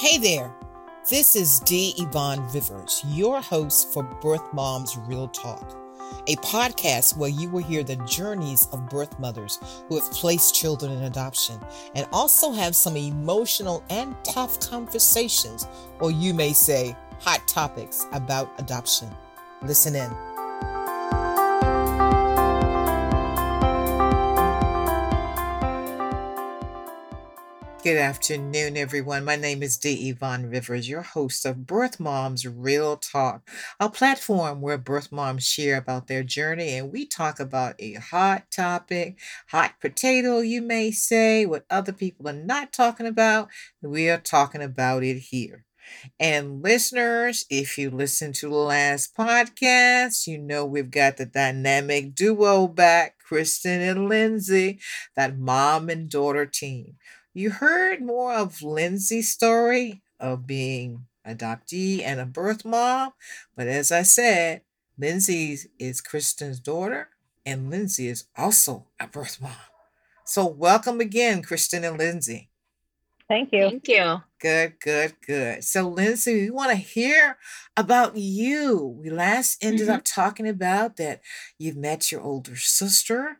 Hey there, this is D. Yvonne Rivers, your host for Birth Moms Real Talk, a podcast where you will hear the journeys of birth mothers who have placed children in adoption and also have some emotional and tough conversations, or you may say hot topics about adoption. Listen in. Good afternoon, everyone. My name is D. Yvonne Rivers, your host of Birth Moms Real Talk, a platform where birth moms share about their journey, and we talk about a hot topic, hot potato, you may say, what other people are not talking about. We are talking about it here. And listeners, if you listened to the last podcast, you know we've got the dynamic duo back, Kristen and Lindsay, that mom and daughter team. You heard more of Lindsay's story of being an adoptee and a birth mom. But as I said, Lindsay is Kristen's daughter, and Lindsay is also a birth mom. So welcome again, Kristen and Lindsay. Thank you. Thank you. Good. So Lindsay, we want to hear about you. We last ended up talking about that you've met your older sister.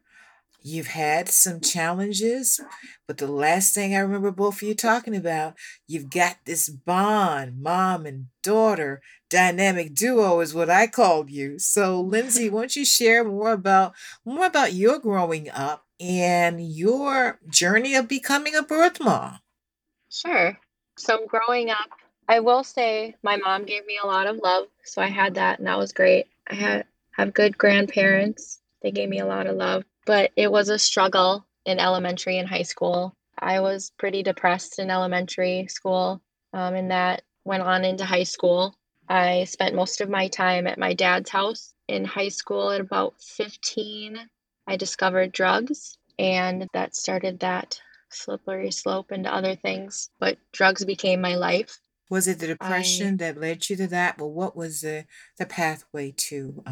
You've had some challenges, but the last thing I remember both of you talking about, you've got this bond, mom and daughter, dynamic duo is what I called you. So Lindsay, why don't you share more about your growing up and your journey of becoming a birth mom? Sure. So growing up, I will say my mom gave me a lot of love. So I had that, and that was great. I have good grandparents. They gave me a lot of love. But it was a struggle in elementary and high school. I was pretty depressed in elementary school, and that went on into high school. I spent most of my time at my dad's house. In high school at about 15, I discovered drugs, and that started that slippery slope into other things. But drugs became my life. Was it the depression that led you to that? Well, what was the pathway to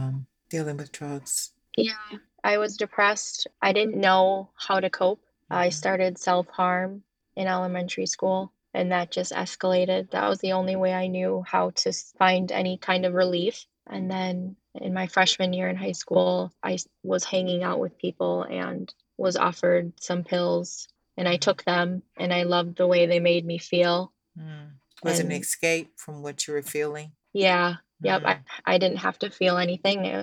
dealing with drugs? Yeah. I was depressed. I didn't know how to cope. I started self-harm in elementary school, and that just escalated. That was the only way I knew how to find any kind of relief. And then in my freshman year in high school, I was hanging out with people and was offered some pills, and I took them, and I loved the way they made me feel. Was it an escape from what you were feeling? Yeah. Yep. I didn't have to feel anything.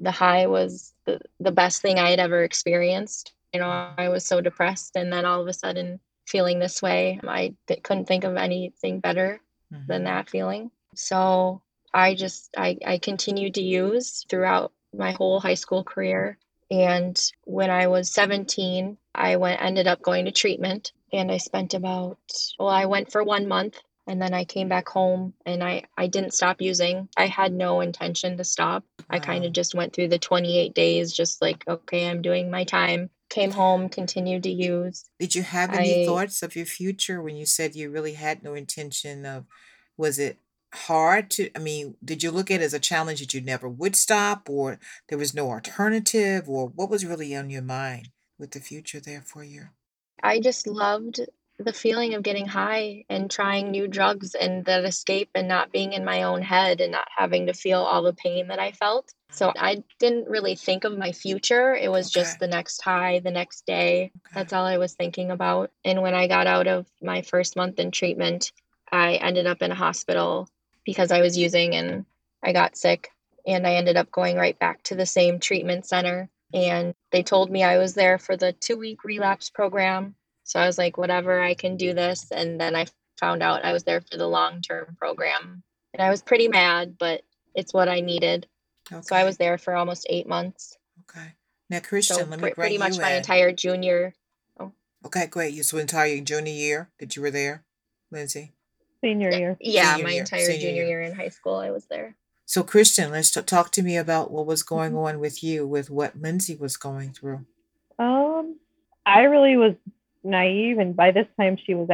The high was the best thing I had ever experienced. You know, I was so depressed, and then all of a sudden feeling this way, I couldn't think of anything better than that feeling. So I continued to use throughout my whole high school career. And when I was 17, I ended up going to treatment, and I spent I went for 1 month, and then I came back home, and I didn't stop using. I had no intention to stop. I kind of just went through the 28 days, just like, okay, I'm doing my time. Came home, continued to use. Did you have any thoughts of your future when you said you really had no intention of, was it hard to, did you look at it as a challenge that you never would stop, or there was no alternative, or what was really on your mind with the future there for you? I just loved the feeling of getting high and trying new drugs and that escape and not being in my own head and not having to feel all the pain that I felt. So I didn't really think of my future. It was just the next high, the next day. Okay. That's all I was thinking about. And when I got out of my first month in treatment, I ended up in a hospital because I was using, and I got sick, and I ended up going right back to the same treatment center. And they told me I was there for the 2-week relapse program. So I was like, whatever, I can do this. And then I found out I was there for the long-term program. And I was pretty mad, but it's what I needed. Okay. So I was there for almost 8 months. Okay. Now, Kristen, so let me pretty much my entire junior. Oh. Okay, great. So entire junior year that you were there, Lindsay? Senior year. Yeah, my entire junior year in high school, I was there. So Kristen, let's talk to me about what was going on with you, with what Lindsay was going through. I really was naive, and by this time she was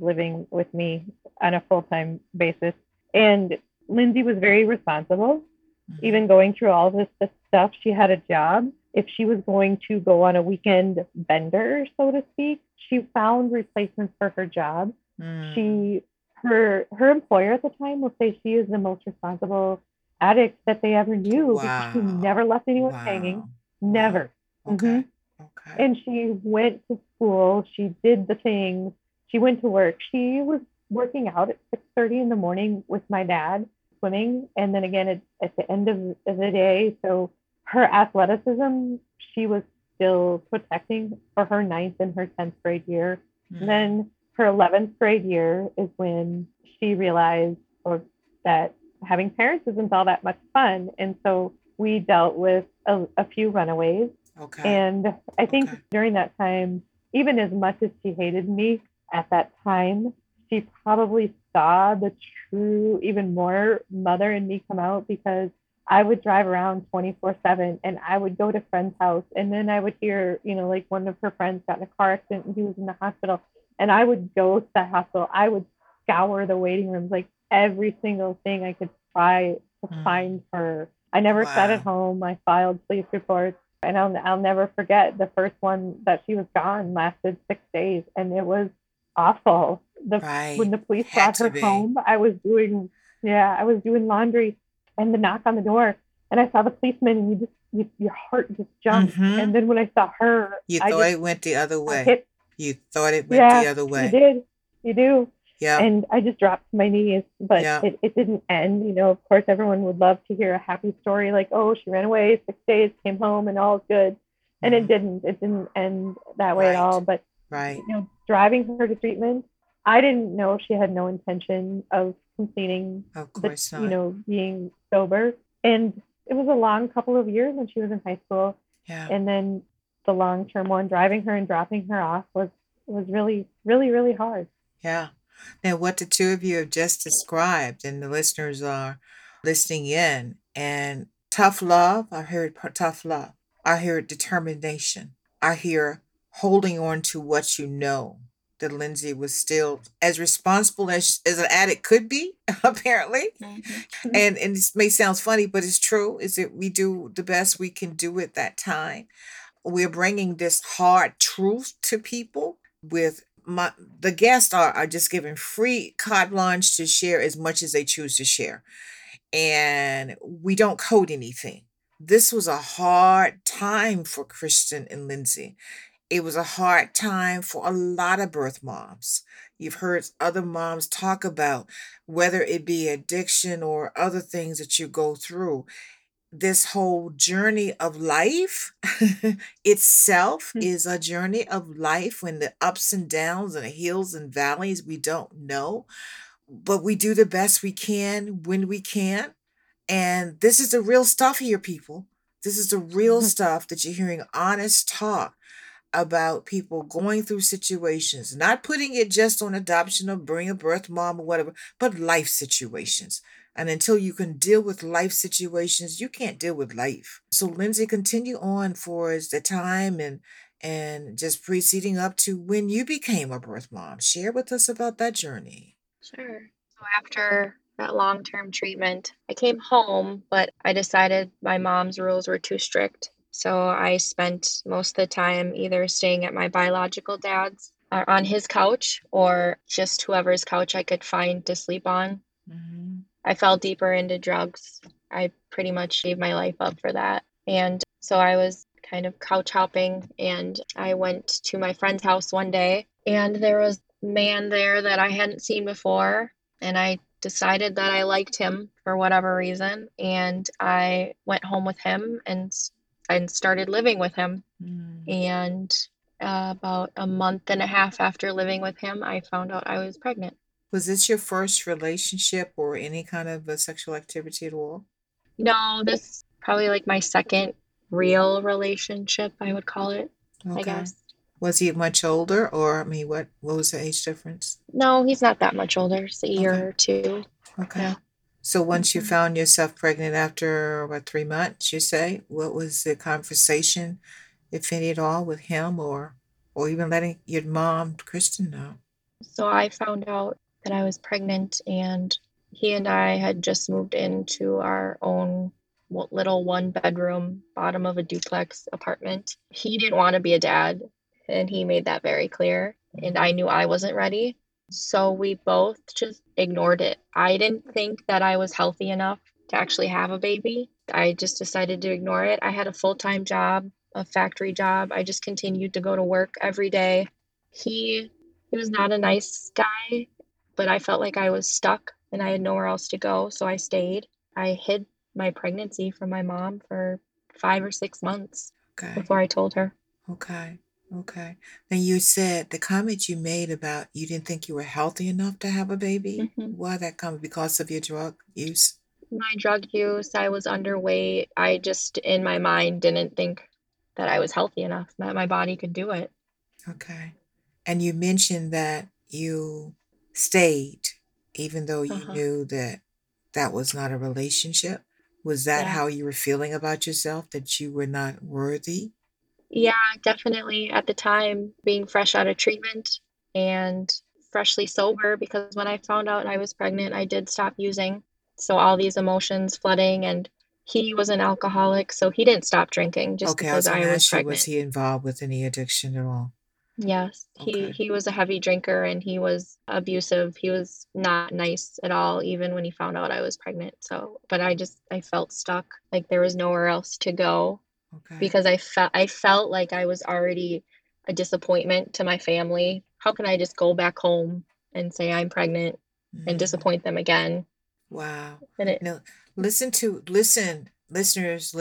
living with me on a full-time basis, and Lindsay was very responsible. Even going through all this stuff, she had a job. If she was going to go on a weekend bender, so to speak, she found replacements for her job. Her employer at the time will say she is the most responsible addict that they ever knew. Wow. Because she never left anyone hanging. Never. Okay. Mm-hmm. Okay. And she went to school. She did the things. She went to work. She was working out at 6:30 in the morning with my dad, swimming. And then again, at the end of the day. So her athleticism, she was still protecting for her 9th and her 10th grade year. Mm-hmm. And then her 11th grade year is when she realized that having parents isn't all that much fun. And so we dealt with a few runaways. Okay. And I think during that time, even as much as she hated me at that time, she probably saw the true, even more mother in me come out, because I would drive around 24/7 and I would go to friend's house. And then I would hear, like one of her friends got in a car accident and he was in the hospital. And I would go to the hospital. I would scour the waiting rooms, like every single thing I could try to find her. I never sat at home. I filed police reports. And I'll never forget the first one that she was gone lasted 6 days. And it was awful. When the police brought her home, I was doing laundry and the knock on the door. And I saw the policeman and your heart just jumped. Mm-hmm. And then when I saw her, You thought it went the other way. You did. You do. Yeah. And I just dropped to my knees, but it didn't end. Of course, everyone would love to hear a happy story like, oh, she ran away 6 days, came home, and all is good. And it didn't. It didn't end that way at all. But, driving her to treatment, I didn't know she had no intention of completing, being sober. And it was a long couple of years when she was in high school. Yeah. And then the long-term one, driving her and dropping her off was really, really, really hard. Yeah. Now, what the two of you have just described, and the listeners are listening in, and tough love, I heard tough love. I hear determination. I hear holding on to what you know, that Lindsay was still as responsible as an addict could be, apparently. Mm-hmm. And this may sound funny, but it's true, is that we do the best we can do at that time. We're bringing this hard truth to people with the guests are just given free carte blanche to share as much as they choose to share. And we don't code anything. This was a hard time for Kristen and Lindsay. It was a hard time for a lot of birth moms. You've heard other moms talk about whether it be addiction or other things that you go through. This whole journey of life itself is a journey of life, when the ups and downs and the hills and valleys, we don't know, but we do the best we can when we can. And this is the real stuff here, people. This is the real stuff that you're hearing honest talk about people going through situations, not putting it just on adoption or bring a birth mom or whatever, but life situations. And until you can deal with life situations, you can't deal with life. So Lindsay, continue on for the time and just preceding up to when you became a birth mom. Share with us about that journey. Sure. So after that long-term treatment, I came home, but I decided my mom's rules were too strict. So I spent most of the time either staying at my biological dad's on his couch, or just whoever's couch I could find to sleep on. Mm-hmm. I fell deeper into drugs. I pretty much gave my life up for that. And so I was kind of couch hopping, and I went to my friend's house one day, and there was a man there that I hadn't seen before. And I decided that I liked him for whatever reason. And I went home with him and started living with him. Mm. And about a month and a half after living with him, I found out I was pregnant. Was this your first relationship or any kind of a sexual activity at all? No, this is probably like my second real relationship, I would call it, okay. I guess. Was he much older, or what was the age difference? No, he's not that much older. It's a year or two. Okay. Yeah. So once you found yourself pregnant after about 3 months, you say, what was the conversation, if any at all, with him or even letting your mom, Kristen, know? So I found out that I was pregnant, and he and I had just moved into our own little 1-bedroom, bottom of a duplex apartment. He didn't want to be a dad, and he made that very clear. And I knew I wasn't ready. So we both just ignored it. I didn't think that I was healthy enough to actually have a baby. I just decided to ignore it. I had a full-time job, a factory job. I just continued to go to work every day. He was not a nice guy, but I felt like I was stuck and I had nowhere else to go. So I stayed. I hid my pregnancy from my mom for 5 or 6 months before I told her. Okay. And you said the comment you made about you didn't think you were healthy enough to have a baby. Mm-hmm. Why that comment? Because of your drug use? My drug use, I was underweight. I just, in my mind, didn't think that I was healthy enough, that my body could do it. Okay. And you mentioned that you stayed, even though you knew that that was not a relationship. Was that how you were feeling about yourself, that you were not worthy? Yeah, definitely. At the time, being fresh out of treatment and freshly sober, because when I found out I was pregnant, I did stop using. So all these emotions flooding, and he was an alcoholic, so he didn't stop drinking just because I was pregnant. Was he involved with any addiction at all? Yes. He was a heavy drinker and he was abusive. He was not nice at all, even when he found out I was pregnant. So, but I felt stuck. Like there was nowhere else to go because I felt like I was already a disappointment to my family. How can I just go back home and say I'm pregnant and disappoint them again? Wow. And Listen, listeners,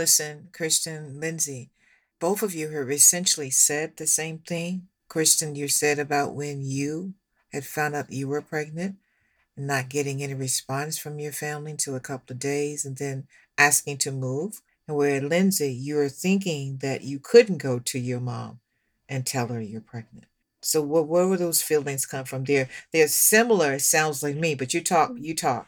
Kristen, Lindsay, both of you have essentially said the same thing. Kristen, you said about when you had found out you were pregnant and not getting any response from your family until a couple of days and then asking to move. And where Lindsay, you were thinking that you couldn't go to your mom and tell her you're pregnant. So where were those feelings come from? They're similar, it sounds like me, but you talk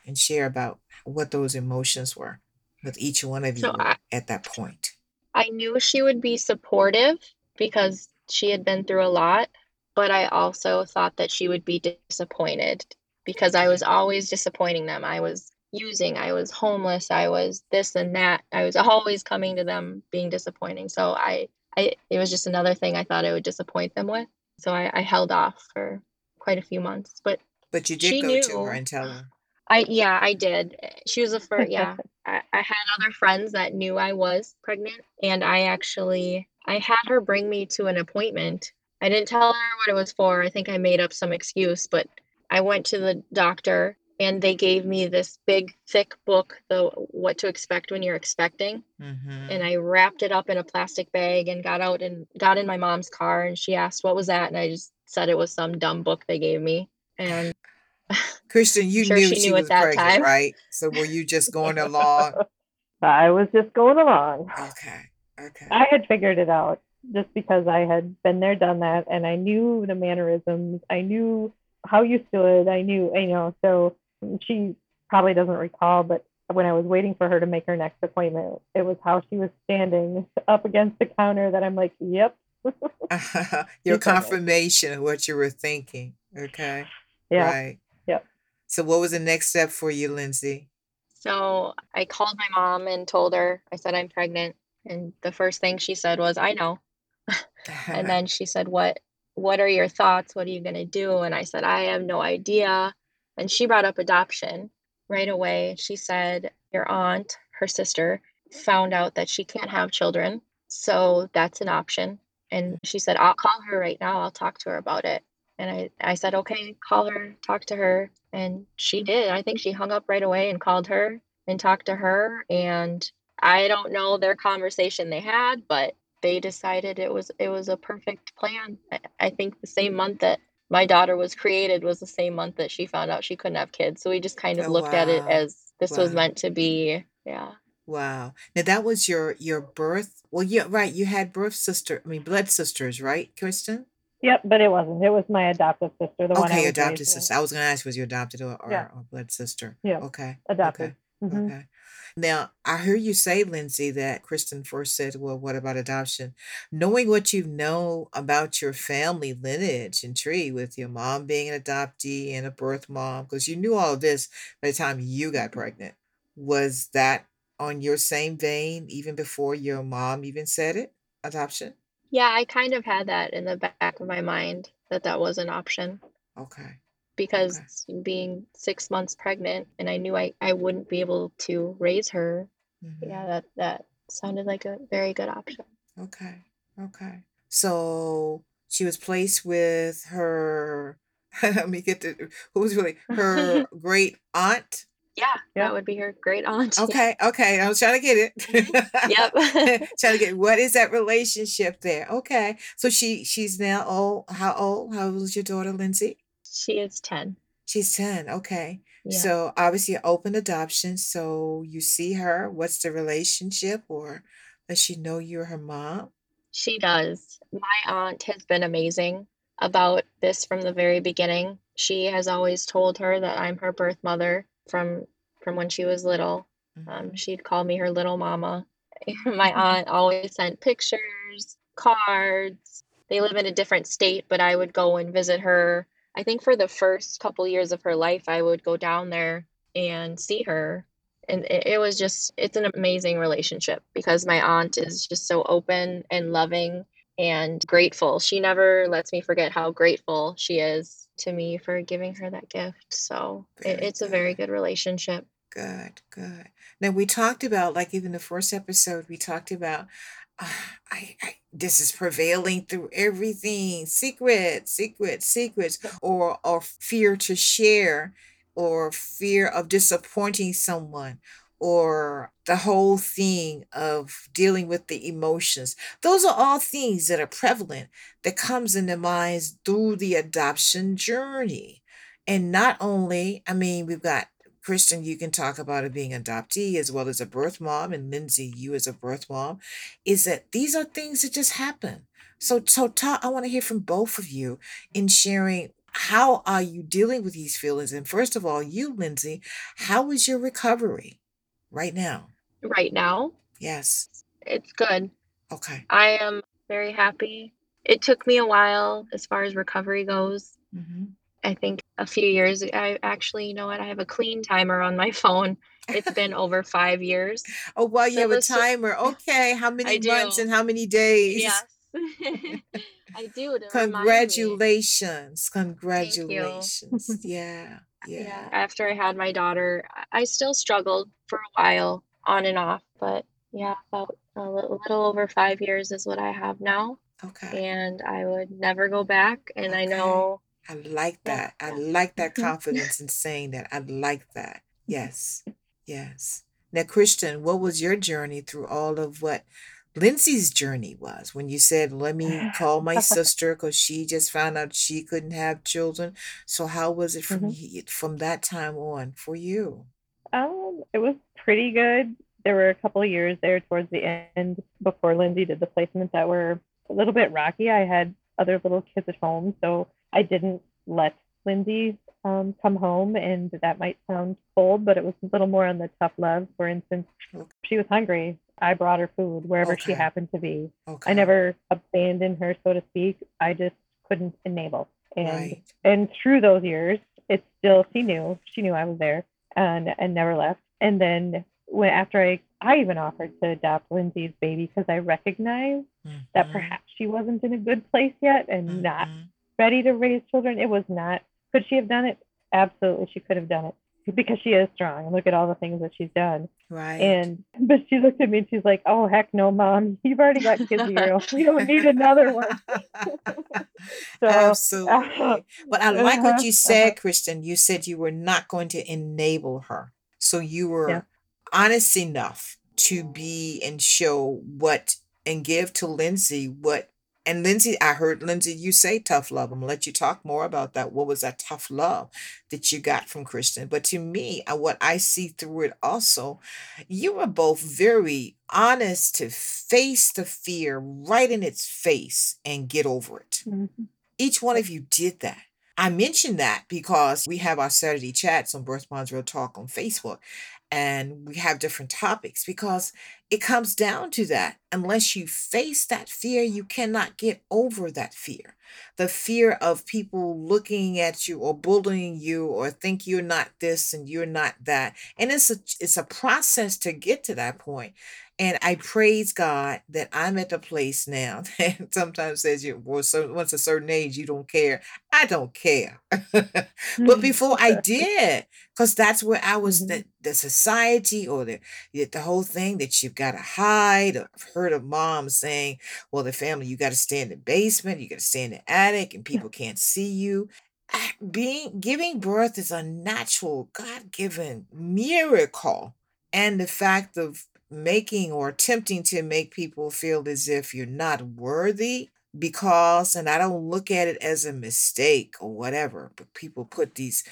and share about what those emotions were with each one of you at that point. I knew she would be supportive because she had been through a lot, but I also thought that she would be disappointed because I was always disappointing them. I was using, I was homeless, I was this and that. I was always coming to them being disappointing. So it was just another thing I thought I would disappoint them with. So I held off for quite a few months, but you did go to her and tell her. I did. She was the first. Yeah, I had other friends that knew I was pregnant, and I had her bring me to an appointment. I didn't tell her what it was for. I think I made up some excuse, but I went to the doctor, and they gave me this big, thick book, the What to Expect When You're Expecting, and I wrapped it up in a plastic bag and got in my mom's car, and she asked what was that, and I just said it was some dumb book they gave me, and. Kristen, you knew she was pregnant, right? So were you just going along? I was just going along. Okay. I had figured it out just because I had been there, done that, and I knew the mannerisms. I knew how you stood. So she probably doesn't recall, but when I was waiting for her to make her next appointment, it was how she was standing up against the counter that I'm like, yep. Your confirmation of what you were thinking. Okay. Yeah. Right. So what was the next step for you, Lindsay? So I called my mom and told her, I said, I'm pregnant. And the first thing she said was, I know. And then she said, what are your thoughts? What are you going to do? And I said, I have no idea. And she brought up adoption right away. She said, your aunt, her sister, found out that she can't have children. So that's an option. And she said, I'll call her right now. I'll talk to her about it. And I said, okay, call her, talk to her. And she did. I think she hung up right away and called her and talked to her. And I don't know their conversation they had, but they decided it was a perfect plan. I think the same month that my daughter was created was the same month that she found out she couldn't have kids. So we just kind of looked at it as this was meant to be. Yeah. Wow. Now that was your birth. Well, yeah, right. You had blood sisters, right, Kristen? Yep, but it wasn't. It was my adoptive sister. Okay, adoptive sister. I was going to ask, was you adopted or blood sister? Yeah. Okay. Adopted. Okay. Mm-hmm. Okay. Now, I hear you say, Lindsay, that Kristen first said, well, what about adoption? Knowing what you know about your family lineage and tree with your mom being an adoptee and a birth mom, because you knew all of this by the time you got pregnant, was that on your same vein even before your mom even said it, adoption? Yeah, I kind of had that in the back of my mind that was an option. Okay. because being 6 months pregnant, and I knew I wouldn't be able to raise her. Mm-hmm. Yeah, that sounded like a very good option. Okay. So she was placed with her, let me get to, who was really, her great aunt? Yeah, that would be her great aunt. Okay. I was trying to get it. Yep. Trying to get, what is that relationship there? Okay. So she's now how old? How old is your daughter, Lindsay? She is 10. She's 10. Okay. Yeah. So obviously open adoption. So you see her, what's the relationship, or does she know you're her mom? She does. My aunt has been amazing about this from the very beginning. She has always told her that I'm her birth mother. From when she was little, she'd call me her little mama. My aunt always sent pictures, cards. They live in a different state, but I would go and visit her. I think for the first couple years of her life, I would go down there and see her. And it was just, it's an amazing relationship because my aunt is just so open and loving and grateful. She never lets me forget how grateful she is to me for giving her that gift. So it's a very good relationship. Good. Now we talked about, like, even the first episode, we talked about this is prevailing through everything. Secrets, or fear to share, or fear of disappointing someone, or the whole thing of dealing with the emotions. Those are all things that are prevalent that comes in the minds through the adoption journey. And not only, I mean, we've got Kristen, you can talk about it being an adoptee as well as a birth mom, and Lindsay, you as a birth mom, is that these are things that just happen. So I want to hear from both of you in sharing, how are you dealing with these feelings? And first of all, you, Lindsay, how is your recovery right now? Right now? Yes. It's good. Okay. I am very happy. It took me a while as far as recovery goes. Mm-hmm. I think a few years. I actually, you know what? I have a clean timer on my phone. It's been over 5 years. Oh, wow. You have a timer. Okay. How many months and how many days? Yes. I do. Congratulations. Yeah. After I had my daughter, I still struggled for a while on and off, but yeah, about a little over 5 years is what I have now. Okay. And I would never go back. And okay. I know. I like that. Yeah. I like that confidence in saying that. I like that. Yes. Now, Kristen, what was your journey through all of what Lindsay's journey was, when you said, let me call my sister because she just found out she couldn't have children? So how was it from that time on for you? It was pretty good. There were a couple of years there towards the end before Lindsay did the placement that were a little bit rocky. I had other little kids at home, so I didn't let Lindsay come home, and that might sound cold, but it was a little more on the tough love. For instance, she was hungry. I brought her food wherever she happened to be. Okay. I never abandoned her, so to speak. I just couldn't enable. And through those years, it's still, she knew I was there and never left. And then when after I even offered to adopt Lindsay's baby because I recognized that perhaps she wasn't in a good place yet and not ready to raise children. It was not. Could she have done it? Absolutely, she could have done it. Because she is strong and look at all the things that she's done. Right. But she looked at me and she's like, oh, heck no, Mom, you've already got kids of your own. We don't need another one. So, absolutely. But I like what you said, Kristen. You said you were not going to enable her. So you were honest enough to be and show what and give to Lindsay what. And Lindsay, I heard, Lindsay, you say tough love. I'm going to let you talk more about that. What was that tough love that you got from Kristen? But to me, what I see through it also, you were both very honest to face the fear right in its face and get over it. Mm-hmm. Each one of you did that. I mentioned that because we have our Saturday chats on Birth Moms Real Talk on Facebook, and we have different topics because it comes down to that. Unless you face that fear, you cannot get over that fear. The fear of people looking at you or bullying you or think you're not this and you're not that. And it's a process to get to that point. And I praise God that I'm at the place now that sometimes says once a certain age, you don't care. I don't care. But before I did, because that's where I was, the society or the whole thing that you've got to hide. I've heard of moms saying, well, the family, you got to stay in the basement, you got to stay in the attic, and people can't see you. Giving birth is a natural, God-given miracle. And the fact of making or attempting to make people feel as if you're not worthy, because, and I don't look at it as a mistake or whatever, but people put these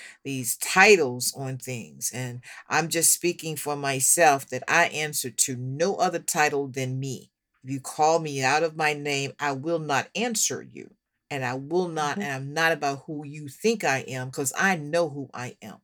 titles on things. And I'm just speaking for myself that I answer to no other title than me. If you call me out of my name, I will not answer you. And I will not, and I'm not about who you think I am, because I know who I am.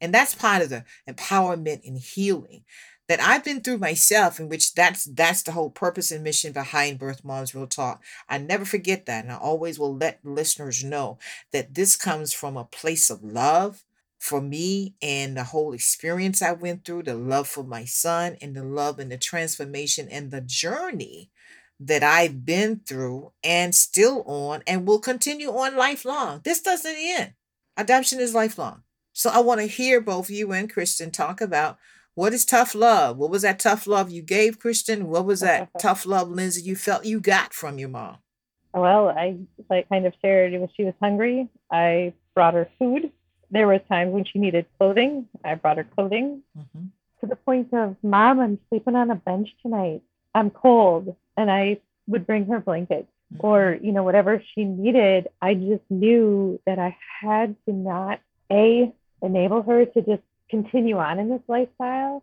And that's part of the empowerment and healing that I've been through myself, in which that's the whole purpose and mission behind Birth Moms Real Talk. I never forget that. And I always will let listeners know that this comes from a place of love for me and the whole experience I went through, the love for my son, and the love and the transformation and the journey that I've been through and still on and will continue on lifelong. This doesn't end. Adoption is lifelong. So I want to hear both you and Kristen talk about what is tough love? What was that tough love you gave, Kristen? What was that tough love, Lindsay, you felt you got from your mom? Well, I kind of shared, when she was hungry, I brought her food. There were times when she needed clothing. I brought her clothing. Mm-hmm. To the point of, Mom, I'm sleeping on a bench tonight. I'm cold. And I would bring her blankets or, you know, whatever she needed. I just knew that I had to not, A, enable her to just continue on in this lifestyle,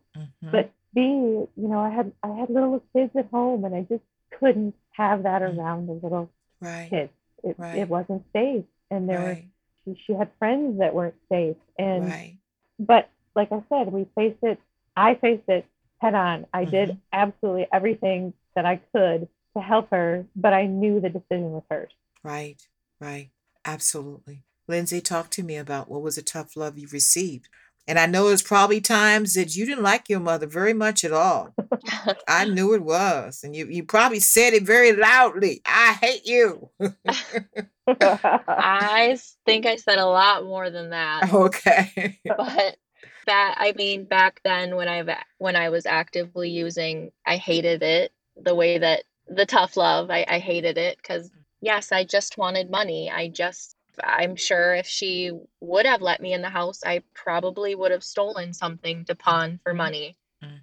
but B, you know, I had little kids at home, and I just couldn't have that around the little kids. It wasn't safe, and there were she had friends that weren't safe, and but like I said, we faced it. I faced it head on. I did absolutely everything that I could to help her, but I knew the decision was hers. Right. Absolutely. Lindsay, talk to me about what was a tough love you received. And I know it's probably times that you didn't like your mother very much at all. I knew it was. And you probably said it very loudly. I hate you. I think I said a lot more than that. Okay. But that, I mean, back then when I was actively using, I hated it. The way that the tough love, I hated it because, yes, I just wanted money. I'm sure if she would have let me in the house, I probably would have stolen something to pawn for money.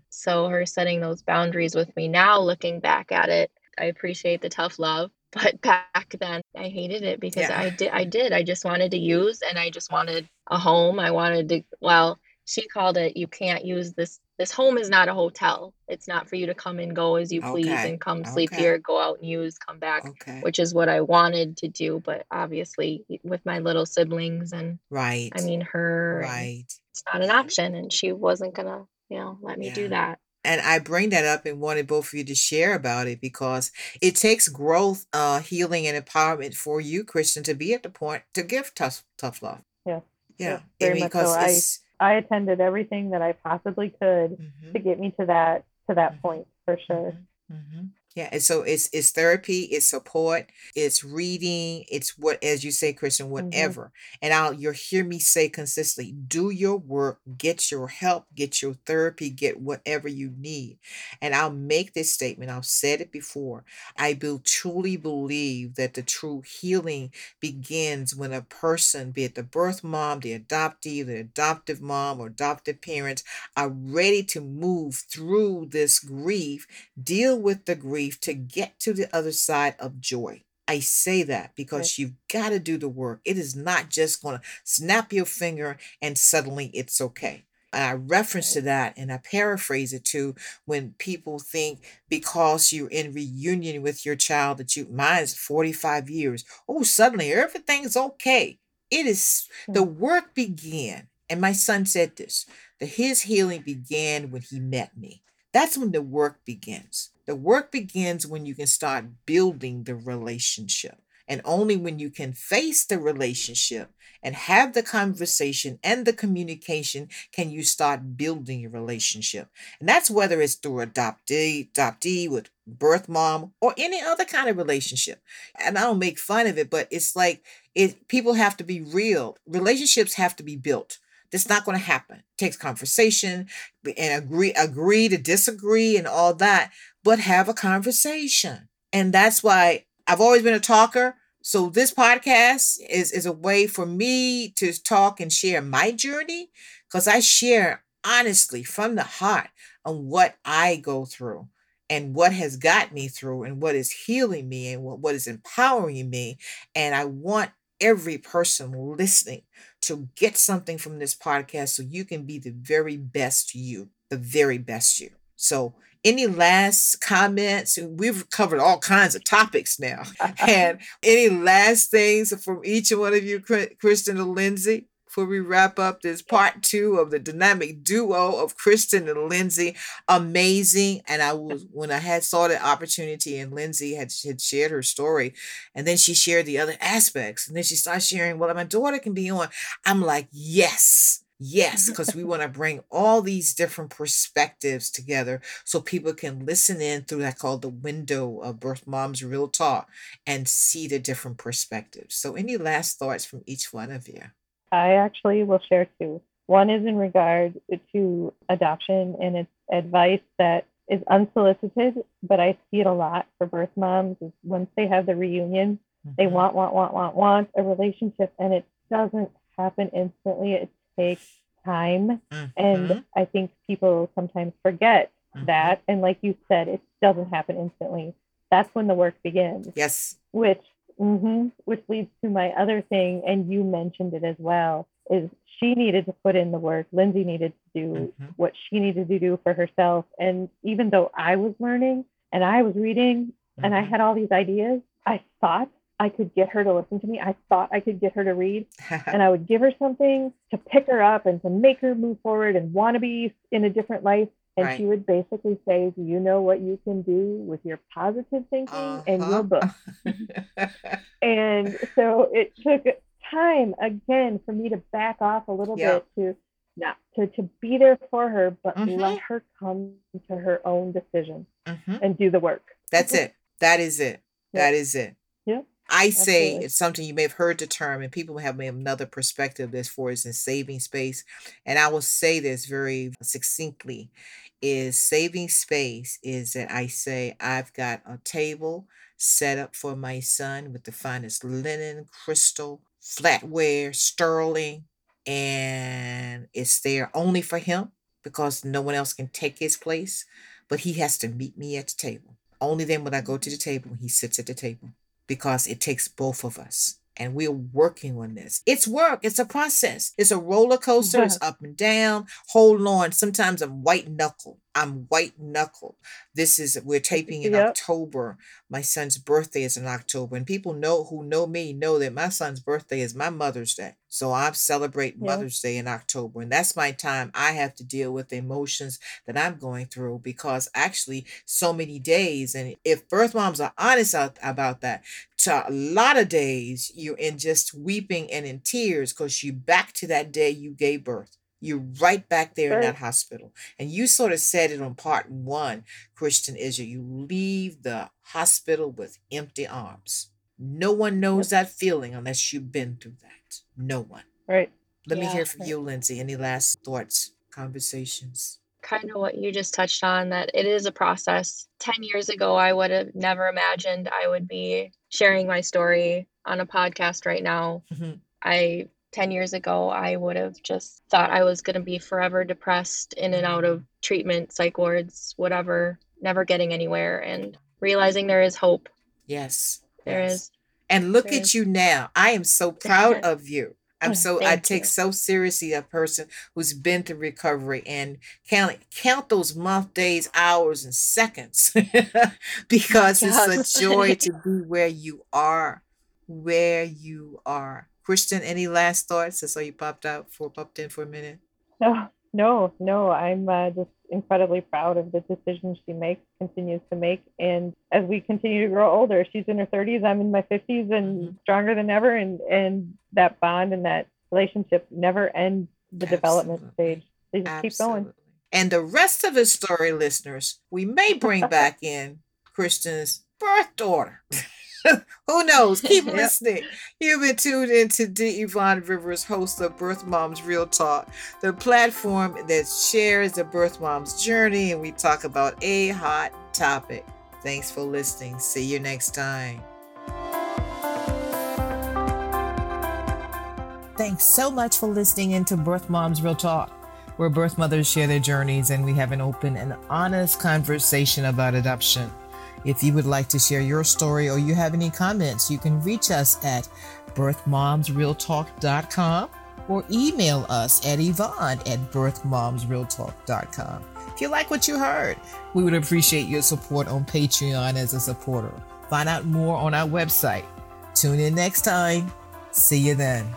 So her setting those boundaries with me now, looking back at it, I appreciate the tough love. But back then, I hated it because I did. I just wanted to use, and I just wanted a home. I wanted to, well, she called it, you can't use this. This home is not a hotel. It's not for you to come and go as you please and come sleep here, go out and use, come back, which is what I wanted to do. But obviously with my little siblings and I mean her, it's not an option. And she wasn't going to, you know, let me do that. And I bring that up and wanted both of you to share about it because it takes growth, healing and empowerment for you, Kristen, to be at the point to give tough love. Yeah. Because I attended everything that I possibly could to get me to that point for sure. Yeah. And so it's therapy, it's support, it's reading, it's what, as you say, Kristen, whatever. And you'll hear me say consistently, do your work, get your help, get your therapy, get whatever you need. And I'll make this statement. I've said it before. I truly believe that the true healing begins when a person, be it the birth mom, the adoptee, the adoptive mom or adoptive parents, are ready to move through this grief, deal with the grief, to get to the other side of joy. I say that because you've got to do the work. It is not just going to snap your finger and suddenly it's okay. And I reference to that and I paraphrase it too when people think because you're in reunion with your child that mine's 45 years. Oh, suddenly everything's okay. It is, the work began. And my son said this, that his healing began when he met me. That's when the work begins. The work begins when you can start building the relationship. And only when you can face the relationship and have the conversation and the communication can you start building your relationship. And that's whether it's through adoptee with birth mom, or any other kind of relationship. And I don't make fun of it, but it's like people have to be real. Relationships have to be built. That's not going to happen. It takes conversation and agree to disagree and all that, but have a conversation. And that's why I've always been a talker. So this podcast is a way for me to talk and share my journey, because I share honestly from the heart on what I go through and what has got me through and what is healing me and what is empowering me. And I want every person listening to get something from this podcast so you can be the very best you, the very best you. So any last comments? We've covered all kinds of topics now. And any last things from each one of you, Kristen and Lindsay, before we wrap up this part two of the dynamic duo of Kristen and Lindsay? Amazing. And I was, when I had saw the opportunity and Lindsay had shared her story, and then she shared the other aspects, and then she started sharing, well, my daughter can be on. I'm like, yes, because we want to bring all these different perspectives together so people can listen in through that called the window of Birth Moms Real Talk and see the different perspectives. So any last thoughts from each one of you? I actually will share two. One is in regard to adoption, and it's advice that is unsolicited, but I see it a lot for birth moms. Is once they have the reunion, they want a relationship, and it doesn't happen instantly. It takes time. And I think people sometimes forget that. And like you said, it doesn't happen instantly. That's when the work begins. Yes. Which leads to my other thing, and you mentioned it as well, is she needed to put in the work. Lindsay needed to do what she needed to do for herself. And even though I was learning and I was reading and I had all these ideas, I thought I could get her to listen to me. I thought I could get her to read, and I would give her something to pick her up and to make her move forward and want to be in a different life. And she would basically say, do you know what you can do with your positive thinking and your book? And so it took time again for me to back off a little bit to be there for her, but let her come to her own decision and do the work. That's it. That is it. That is it. Yeah. I say Absolutely. It's something you may have heard the term, and people have another perspective as far as in saving space. And I will say this very succinctly, is saving space is that I say, I've got a table set up for my son with the finest linen, crystal, flatware, sterling, and it's there only for him because no one else can take his place. But he has to meet me at the table. Only then when I go to the table, he sits at the table. Because it takes both of us, and we're working on this. It's work. It's a process. It's a roller coaster. It's up and down. Hold on. Sometimes I'm white knuckle. This is, we're taping in October. My son's birthday is in October, and people who know me know that my son's birthday is my Mother's Day. So I celebrate Mother's Day in October, and that's my time. I have to deal with the emotions that I'm going through, because actually so many days, and if birth moms are honest about that, to a lot of days you're in just weeping and in tears because you're back to that day you gave birth. You're right back there in that hospital. And you sort of said it on part one, Kristen, is you leave the hospital with empty arms. No one knows that feeling unless you've been through that. No one. Right. Let me hear from you, Lindsay. Any last thoughts, conversations? Kind of what you just touched on, that it is a process. 10 years ago, I would have never imagined I would be sharing my story on a podcast right now. 10 years ago, I would have just thought I was going to be forever depressed, in and out of treatment, psych wards, whatever, never getting anywhere, and realizing there is hope. Yes. There is. And look at you now. I am so proud of you. I take so seriously a person who's been through recovery, and count those month, days, hours, and seconds because it's a joy to be where you are. Kristen, any last thoughts? I saw you popped in for a minute. No, I'm just incredibly proud of the decisions she makes, continues to make. And as we continue to grow older, she's in her 30s, I'm in my 50s, and stronger than ever. And that bond and that relationship never ends the development stage. They just keep going. And the rest of his story, listeners, we may bring back in Kristen's birth daughter. Who knows? Keep listening. You've been tuned in to D. Yvonne Rivers, host of Birth Moms Real Talk, the platform that shares the birth mom's journey, and we talk about a hot topic. Thanks for listening. See you next time. Thanks so much for listening into Birth Moms Real Talk, where birth mothers share their journeys and we have an open and honest conversation about adoption. If you would like to share your story or you have any comments, you can reach us at birthmomsrealtalk.com or email us at yvonne@birthmomsrealtalk.com. If you like what you heard, we would appreciate your support on Patreon as a supporter. Find out more on our website. Tune in next time. See you then.